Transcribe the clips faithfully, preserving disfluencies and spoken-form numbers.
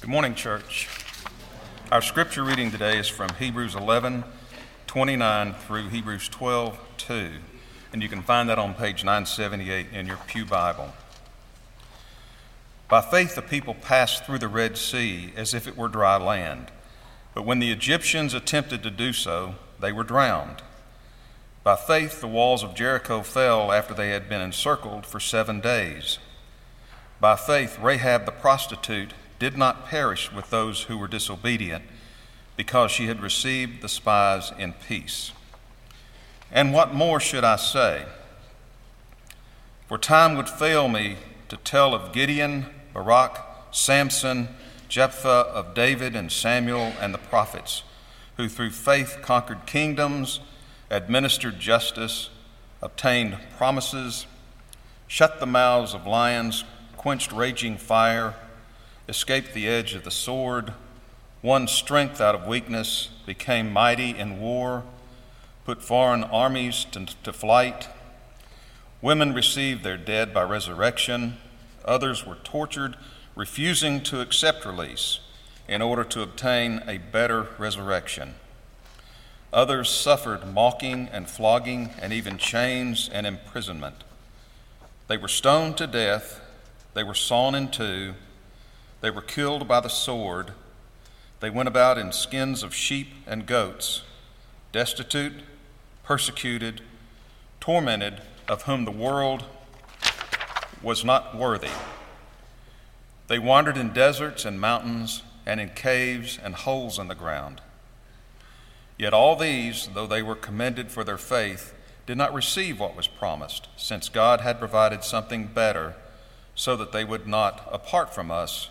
Good morning, church. Our scripture reading today is from Hebrews eleven twenty-nine through Hebrews twelve two, and you can find that on page nine seventy-eight in your pew Bible. By faith the people passed through the Red Sea as if it were dry land, but when the Egyptians attempted to do so, they were drowned. By faith the walls of Jericho fell after they had been encircled for seven days. By faith Rahab the prostitute did not perish with those who were disobedient, because she had received the spies in peace. And what more should I say? For time would fail me to tell of Gideon, Barak, Samson, Jephthah, of David and Samuel and the prophets, who through faith conquered kingdoms, administered justice, obtained promises, shut the mouths of lions, quenched raging fire, escaped the edge of the sword, won strength out of weakness, became mighty in war, put foreign armies to, to flight. Women received their dead by resurrection. Others were tortured, refusing to accept release in order to obtain a better resurrection. Others suffered mocking and flogging and even chains and imprisonment. They were stoned to death. They were sawn in two. They were killed by the sword. They went about in skins of sheep and goats, destitute, persecuted, tormented, of whom the world was not worthy. They wandered in deserts and mountains and in caves and holes in the ground. Yet all these, though they were commended for their faith, did not receive what was promised, since God had provided something better, so that they would not, apart from us,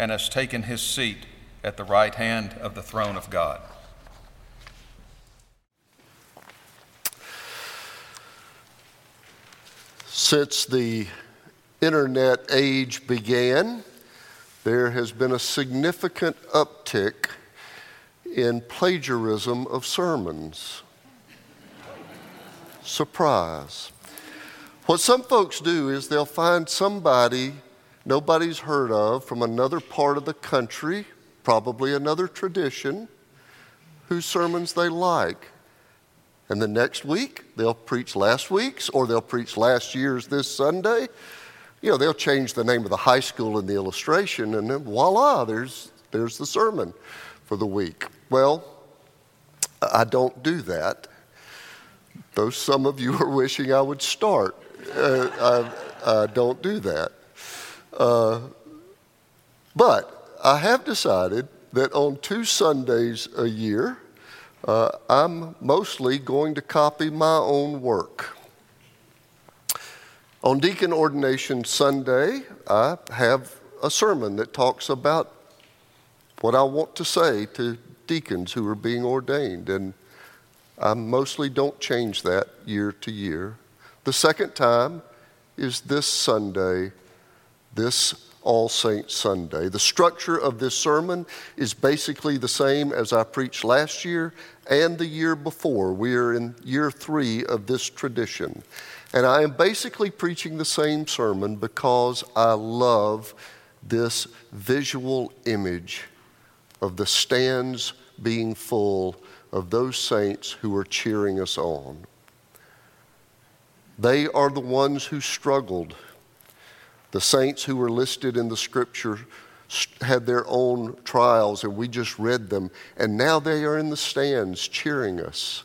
and has taken his seat at the right hand of the throne of God. Since the internet age began, there has been a significant uptick in plagiarism of sermons. Surprise. What some folks do is they'll find somebody nobody's heard of from another part of the country, probably another tradition, whose sermons they like. And the next week, they'll preach last week's, or they'll preach last year's this Sunday. You know, they'll change the name of the high school in the illustration, and then voila, there's, there's the sermon for the week. Well, I don't do that, though some of you are wishing I would start. Uh, I, I don't do that. Uh, but I have decided that on two Sundays a year, uh, I'm mostly going to copy my own work. On Deacon Ordination Sunday, I have a sermon that talks about what I want to say to deacons who are being ordained, and I mostly don't change that year to year. The second time is this Sunday, this All Saints Sunday. The structure of this sermon is basically the same as I preached last year and the year before. We are in year three of this tradition. And I am basically preaching the same sermon because I love this visual image of the stands being full of those saints who are cheering us on. They are the ones who struggled. The saints who were listed in the scripture had their own trials, and we just read them. And now they are in the stands cheering us.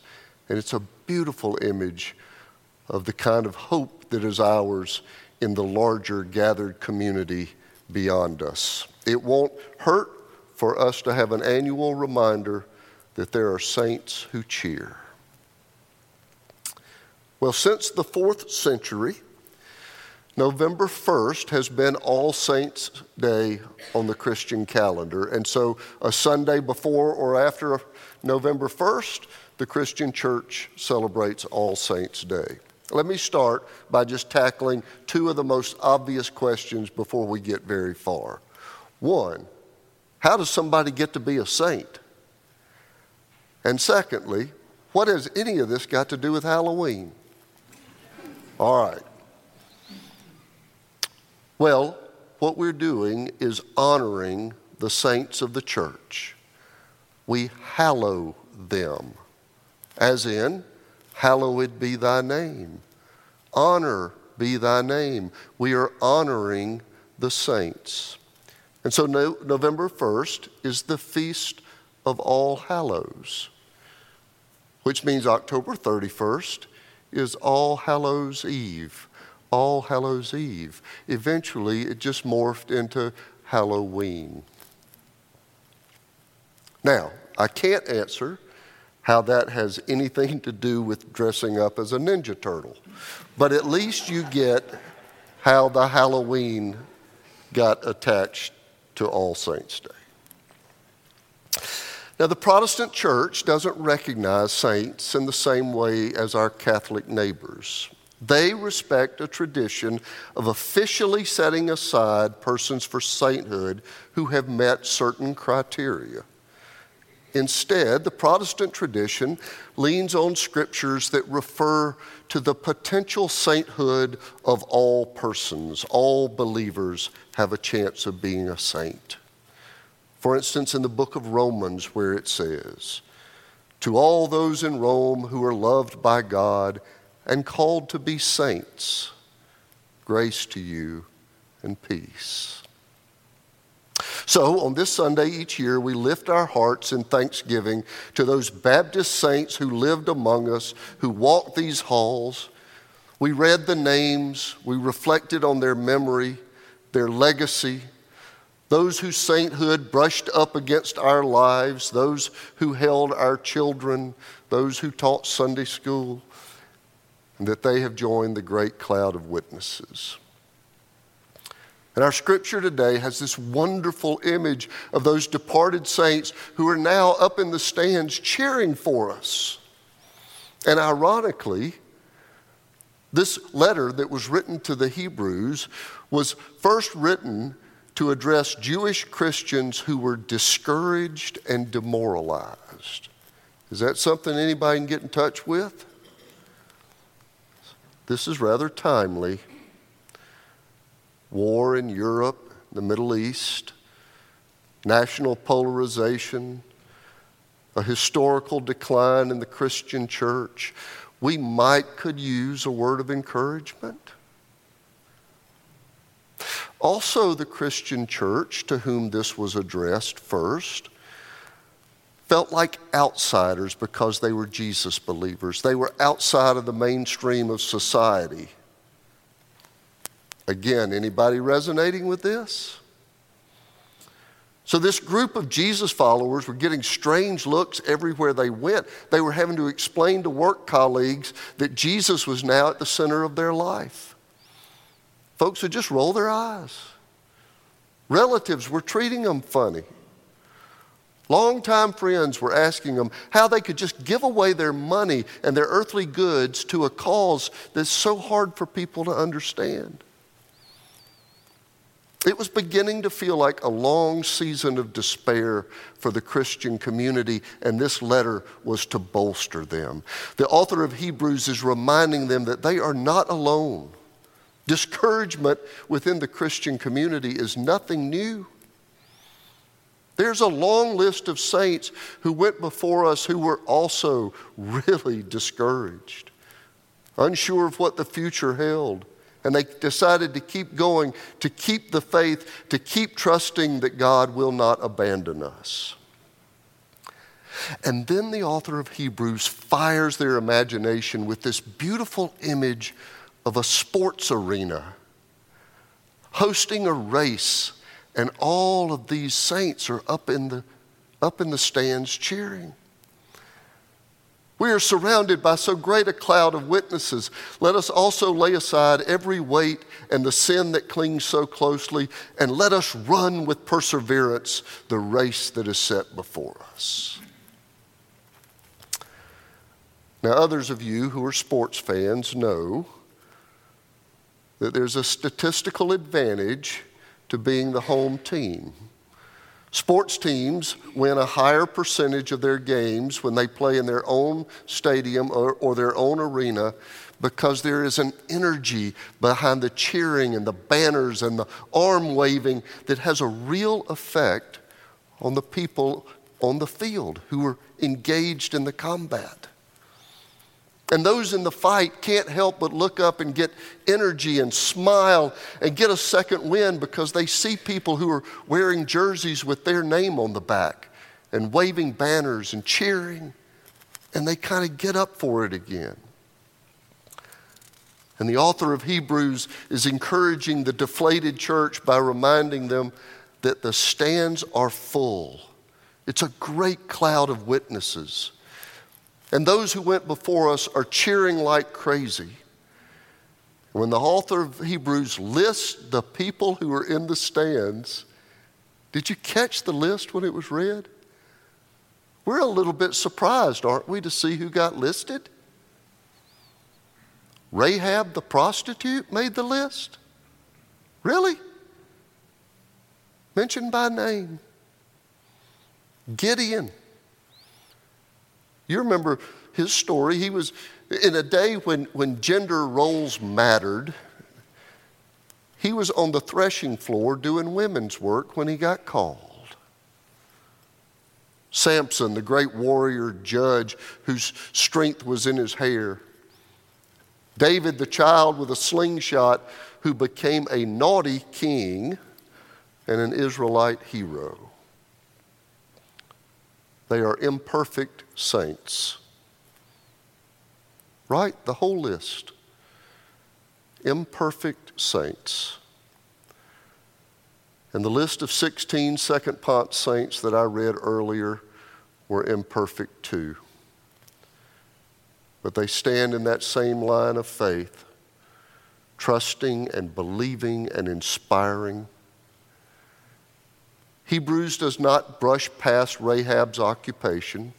And it's a beautiful image of the kind of hope that is ours in the larger gathered community beyond us. It won't hurt for us to have an annual reminder that there are saints who cheer. Well, since the fourth century, November first has been All Saints' Day on the Christian calendar. And so a Sunday before or after November first, the Christian church celebrates All Saints' Day. Let me start by just tackling two of the most obvious questions before we get very far. One, how does somebody get to be a saint? And secondly, what has any of this got to do with Halloween? All right. Well, what we're doing is honoring the saints of the church. We hallow them, as in, hallowed be thy name. Honor be thy name. We are honoring the saints. And so no, November first is the Feast of All Hallows, which means October thirty-first is All Hallows Eve. All Hallows Eve. Eventually, it just morphed into Halloween. Now, I can't answer how that has anything to do with dressing up as a Ninja Turtle, but at least you get how the Halloween got attached to All Saints' Day. Now, the Protestant church doesn't recognize saints in the same way as our Catholic neighbors. They respect a tradition of officially setting aside persons for sainthood who have met certain criteria. Instead, the Protestant tradition leans on scriptures that refer to the potential sainthood of all persons. All believers have a chance of being a saint. For instance, in the book of Romans, where it says, "To all those in Rome who are loved by God and called to be saints, grace to you and peace." So on this Sunday each year, we lift our hearts in thanksgiving to those Baptist saints who lived among us, who walked these halls. We read the names, we reflected on their memory, their legacy, those whose sainthood brushed up against our lives, those who held our children, those who taught Sunday school, and that they have joined the great cloud of witnesses. And our scripture today has this wonderful image of those departed saints who are now up in the stands cheering for us. And ironically, this letter that was written to the Hebrews was first written to address Jewish Christians who were discouraged and demoralized. Is that something anybody can get in touch with? This is rather timely. War in Europe, the Middle East, national polarization, a historical decline in the Christian church. We might could use a word of encouragement. Also, the Christian church to whom this was addressed first felt like outsiders because they were Jesus believers. They were outside of the mainstream of society. Again, anybody resonating with this? So this group of Jesus followers were getting strange looks everywhere they went. They were having to explain to work colleagues that Jesus was now at the center of their life. Folks would just roll their eyes. Relatives were treating them funny. Longtime friends were asking them how they could just give away their money and their earthly goods to a cause that's so hard for people to understand. It was beginning to feel like a long season of despair for the Christian community, and this letter was to bolster them. The author of Hebrews is reminding them that they are not alone. Discouragement within the Christian community is nothing new. There's a long list of saints who went before us who were also really discouraged, unsure of what the future held, And they decided to keep going, to keep the faith, to keep trusting that God will not abandon us. And then the author of Hebrews fires their imagination with this beautiful image of a sports arena hosting a race, and all of these saints are up in the up in the stands cheering. We are surrounded by so great a cloud of witnesses. Let us also lay aside every weight and the sin that clings so closely, and let us run with perseverance the race that is set before us. Now, others of you who are sports fans know that there's a statistical advantage to being the home team. Sports teams win a higher percentage of their games when they play in their own stadium or, or their own arena, because there is an energy behind the cheering and the banners and the arm waving that has a real effect on the people on the field who are engaged in the combat. And those in the fight can't help but look up and get energy and smile and get a second wind because they see people who are wearing jerseys with their name on the back and waving banners and cheering, and they kind of get up for it again. And the author of Hebrews is encouraging the deflated church by reminding them that the stands are full. It's a great cloud of witnesses. And those who went before us are cheering like crazy. When the author of Hebrews lists the people who are in the stands, did you catch the list when it was read? We're a little bit surprised, aren't we, to see who got listed? Rahab the prostitute made the list? Really? Mentioned by name. Gideon. You remember his story. He was in a day when, when gender roles mattered. He was on the threshing floor doing women's work when he got called. Samson, the great warrior judge whose strength was in his hair. David, the child with a slingshot, who became a naughty king and an Israelite hero. They are imperfect saints. Right? The whole list. Imperfect saints. And the list of sixteen Second Ponce saints that I read earlier were imperfect too. But they stand in that same line of faith, trusting and believing and inspiring. Hebrews does not brush past Rahab's occupation.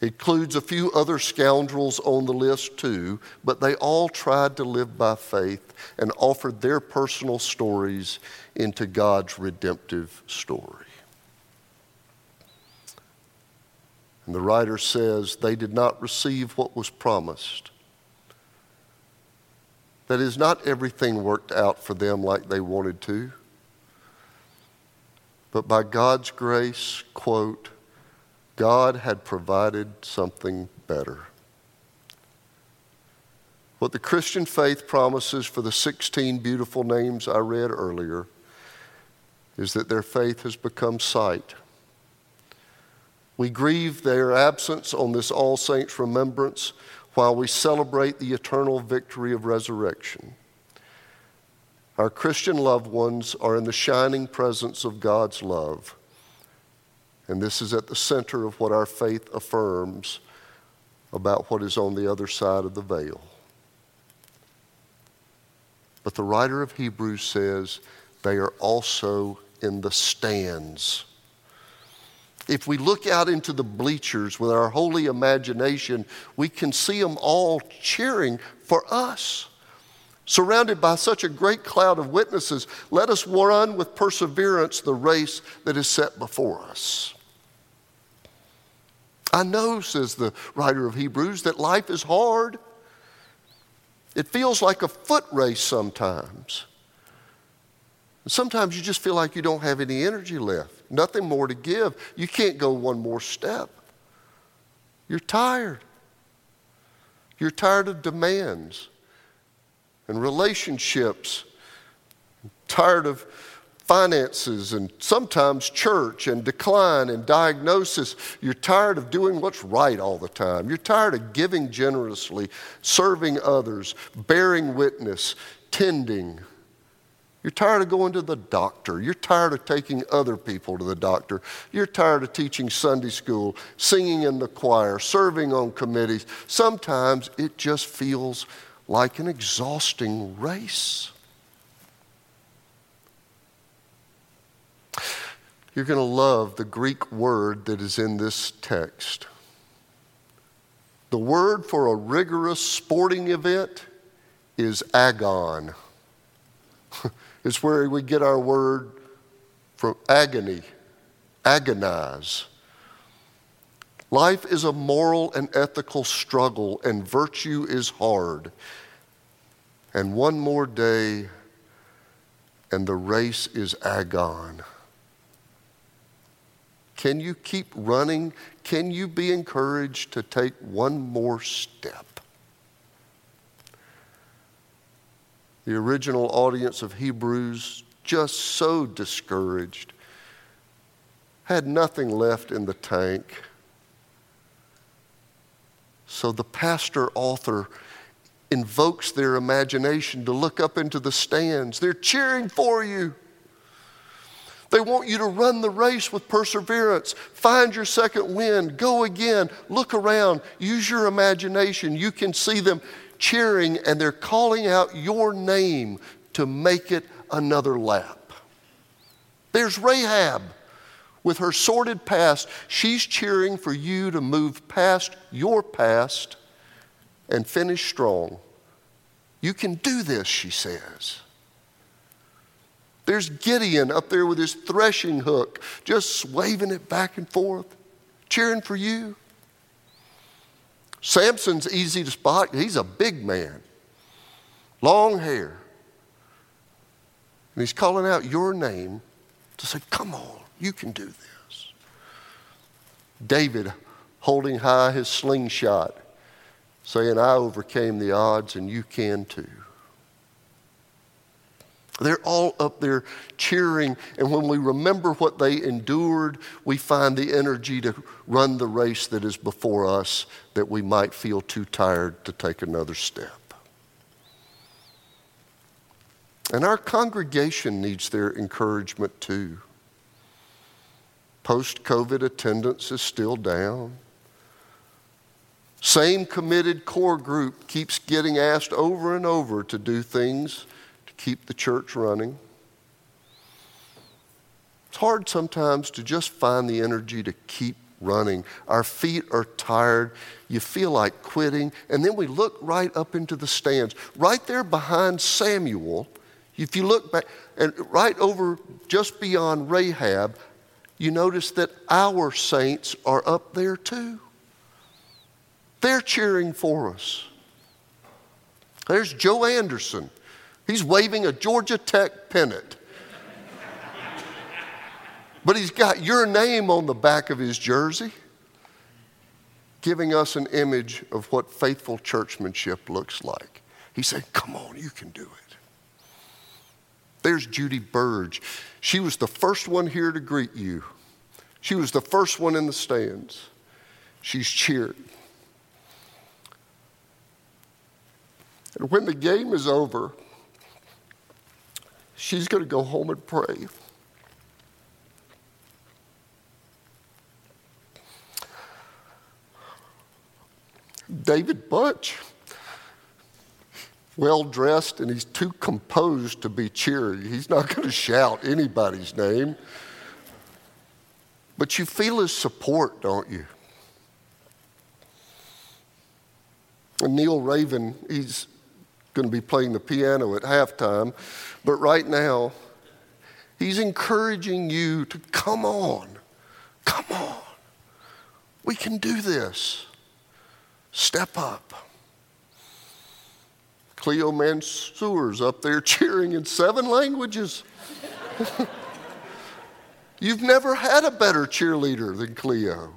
It includes a few other scoundrels on the list too, but they all tried to live by faith and offered their personal stories into God's redemptive story. And the writer says they did not receive what was promised. That is, not everything worked out for them like they wanted to. But by God's grace, quote, God had provided something better. What the Christian faith promises for the sixteen beautiful names I read earlier is that their faith has become sight. We grieve their absence on this All Saints' remembrance while we celebrate the eternal victory of resurrection. Our Christian loved ones are in the shining presence of God's love. And this is at the center of what our faith affirms about what is on the other side of the veil. But the writer of Hebrews says they are also in the stands. If we look out into the bleachers with our holy imagination, we can see them all cheering for us. Surrounded by such a great cloud of witnesses, let us run with perseverance the race that is set before us. I know, says the writer of Hebrews, that life is hard. It feels like a foot race sometimes. And sometimes you just feel like you don't have any energy left, nothing more to give. You can't go one more step. You're tired. You're tired of demands. and relationships, tired of finances and sometimes church and decline and diagnosis. You're tired of doing what's right all the time. You're tired of giving generously, serving others, bearing witness, tending. You're tired of going to the doctor. You're tired of taking other people to the doctor. You're tired of teaching Sunday school, singing in the choir, serving on committees. Sometimes it just feels like an exhausting race. You're going to love the Greek word that is in this text. The word for a rigorous sporting event is agon. It's where we get our word from agony, agonize. Life is a moral and ethical struggle, and virtue is hard. And one more day, and the race is agon. Can you keep running? Can you be encouraged to take one more step? The original audience of Hebrews, just so discouraged, had nothing left in the tank. So the pastor author invokes their imagination to look up into the stands. They're cheering for you. They want you to run the race with perseverance. Find your second wind. Go again. Look around. Use your imagination. You can see them cheering, and they're calling out your name to make it another lap. There's Rahab with her sordid past. She's cheering for you to move past your past and finish strong. You can do this, she says. There's Gideon up there with his threshing hook, just waving it back and forth, cheering for you. Samson's easy to spot. He's a big man, long hair. And he's calling out your name to say, come on, you can do this. David holding high his slingshot, saying, I overcame the odds and you can too. They're all up there cheering, and when we remember what they endured, we find the energy to run the race that is before us, that we might feel too tired to take another step. And our congregation needs their encouragement too. Post-COVID attendance is still down. Same committed core group keeps getting asked over and over to do things keep the church running. It's hard sometimes to just find the energy to keep running. Our feet are tired. You feel like quitting. And then we look right up into the stands. Right there behind Samuel, if you look back, and right over just beyond Rahab, you notice that our saints are up there too. They're cheering for us. There's Joe Anderson. He's waving a Georgia Tech pennant. But he's got your name on the back of his jersey, giving us an image of what faithful churchmanship looks like. He said, come on, you can do it. There's Judy Burge. She was the first one here to greet you. She was the first one in the stands. She's cheered. And when the game is over, she's going to go home and pray. David Bunch, well-dressed, and he's too composed to be cheery. He's not going to shout anybody's name. But you feel his support, don't you? And Neil Raven, he's going to be playing the piano at halftime, but right now he's encouraging you to come on, come on, we can do this, step up. Cleo Mansour's up there cheering in seven languages. You've never had a better cheerleader than Cleo.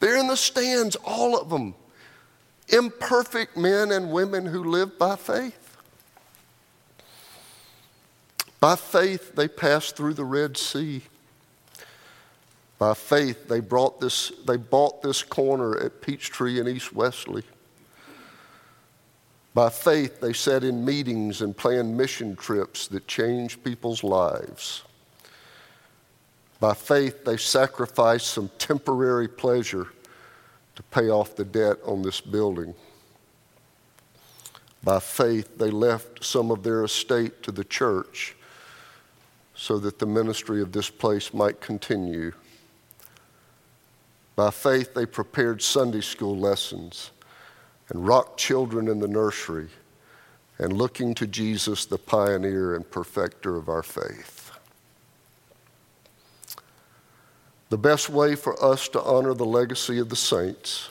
They're in the stands, all of them. Imperfect men and women who live by faith. By faith, they passed through the Red Sea. By faith, they brought this, they bought this corner at Peachtree and East Wesley. By faith, they sat in meetings and planned mission trips that changed people's lives. By faith, they sacrificed some temporary pleasure to pay off the debt on this building. By faith, they left some of their estate to the church so that the ministry of this place might continue. By faith, they prepared Sunday school lessons and rocked children in the nursery and looking to Jesus, the pioneer and perfecter of our faith. The best way for us to honor the legacy of the saints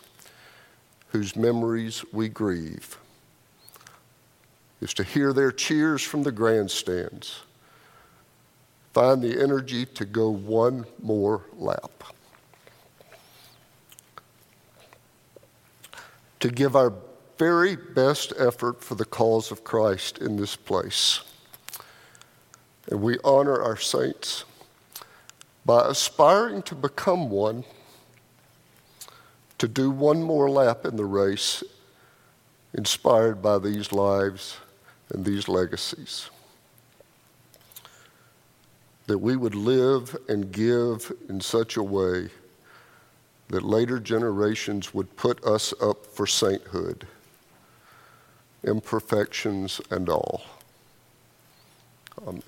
whose memories we grieve is to hear their cheers from the grandstands, find the energy to go one more lap, to give our very best effort for the cause of Christ in this place. And we honor our saints by aspiring to become one, to do one more lap in the race, inspired by these lives and these legacies. That we would live and give in such a way that later generations would put us up for sainthood, imperfections and all. Amen.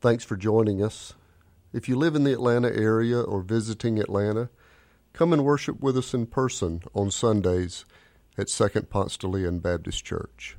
Thanks for joining us. If you live in the Atlanta area or visiting Atlanta, come and worship with us in person on Sundays at Second Ponce de Leon Baptist Church.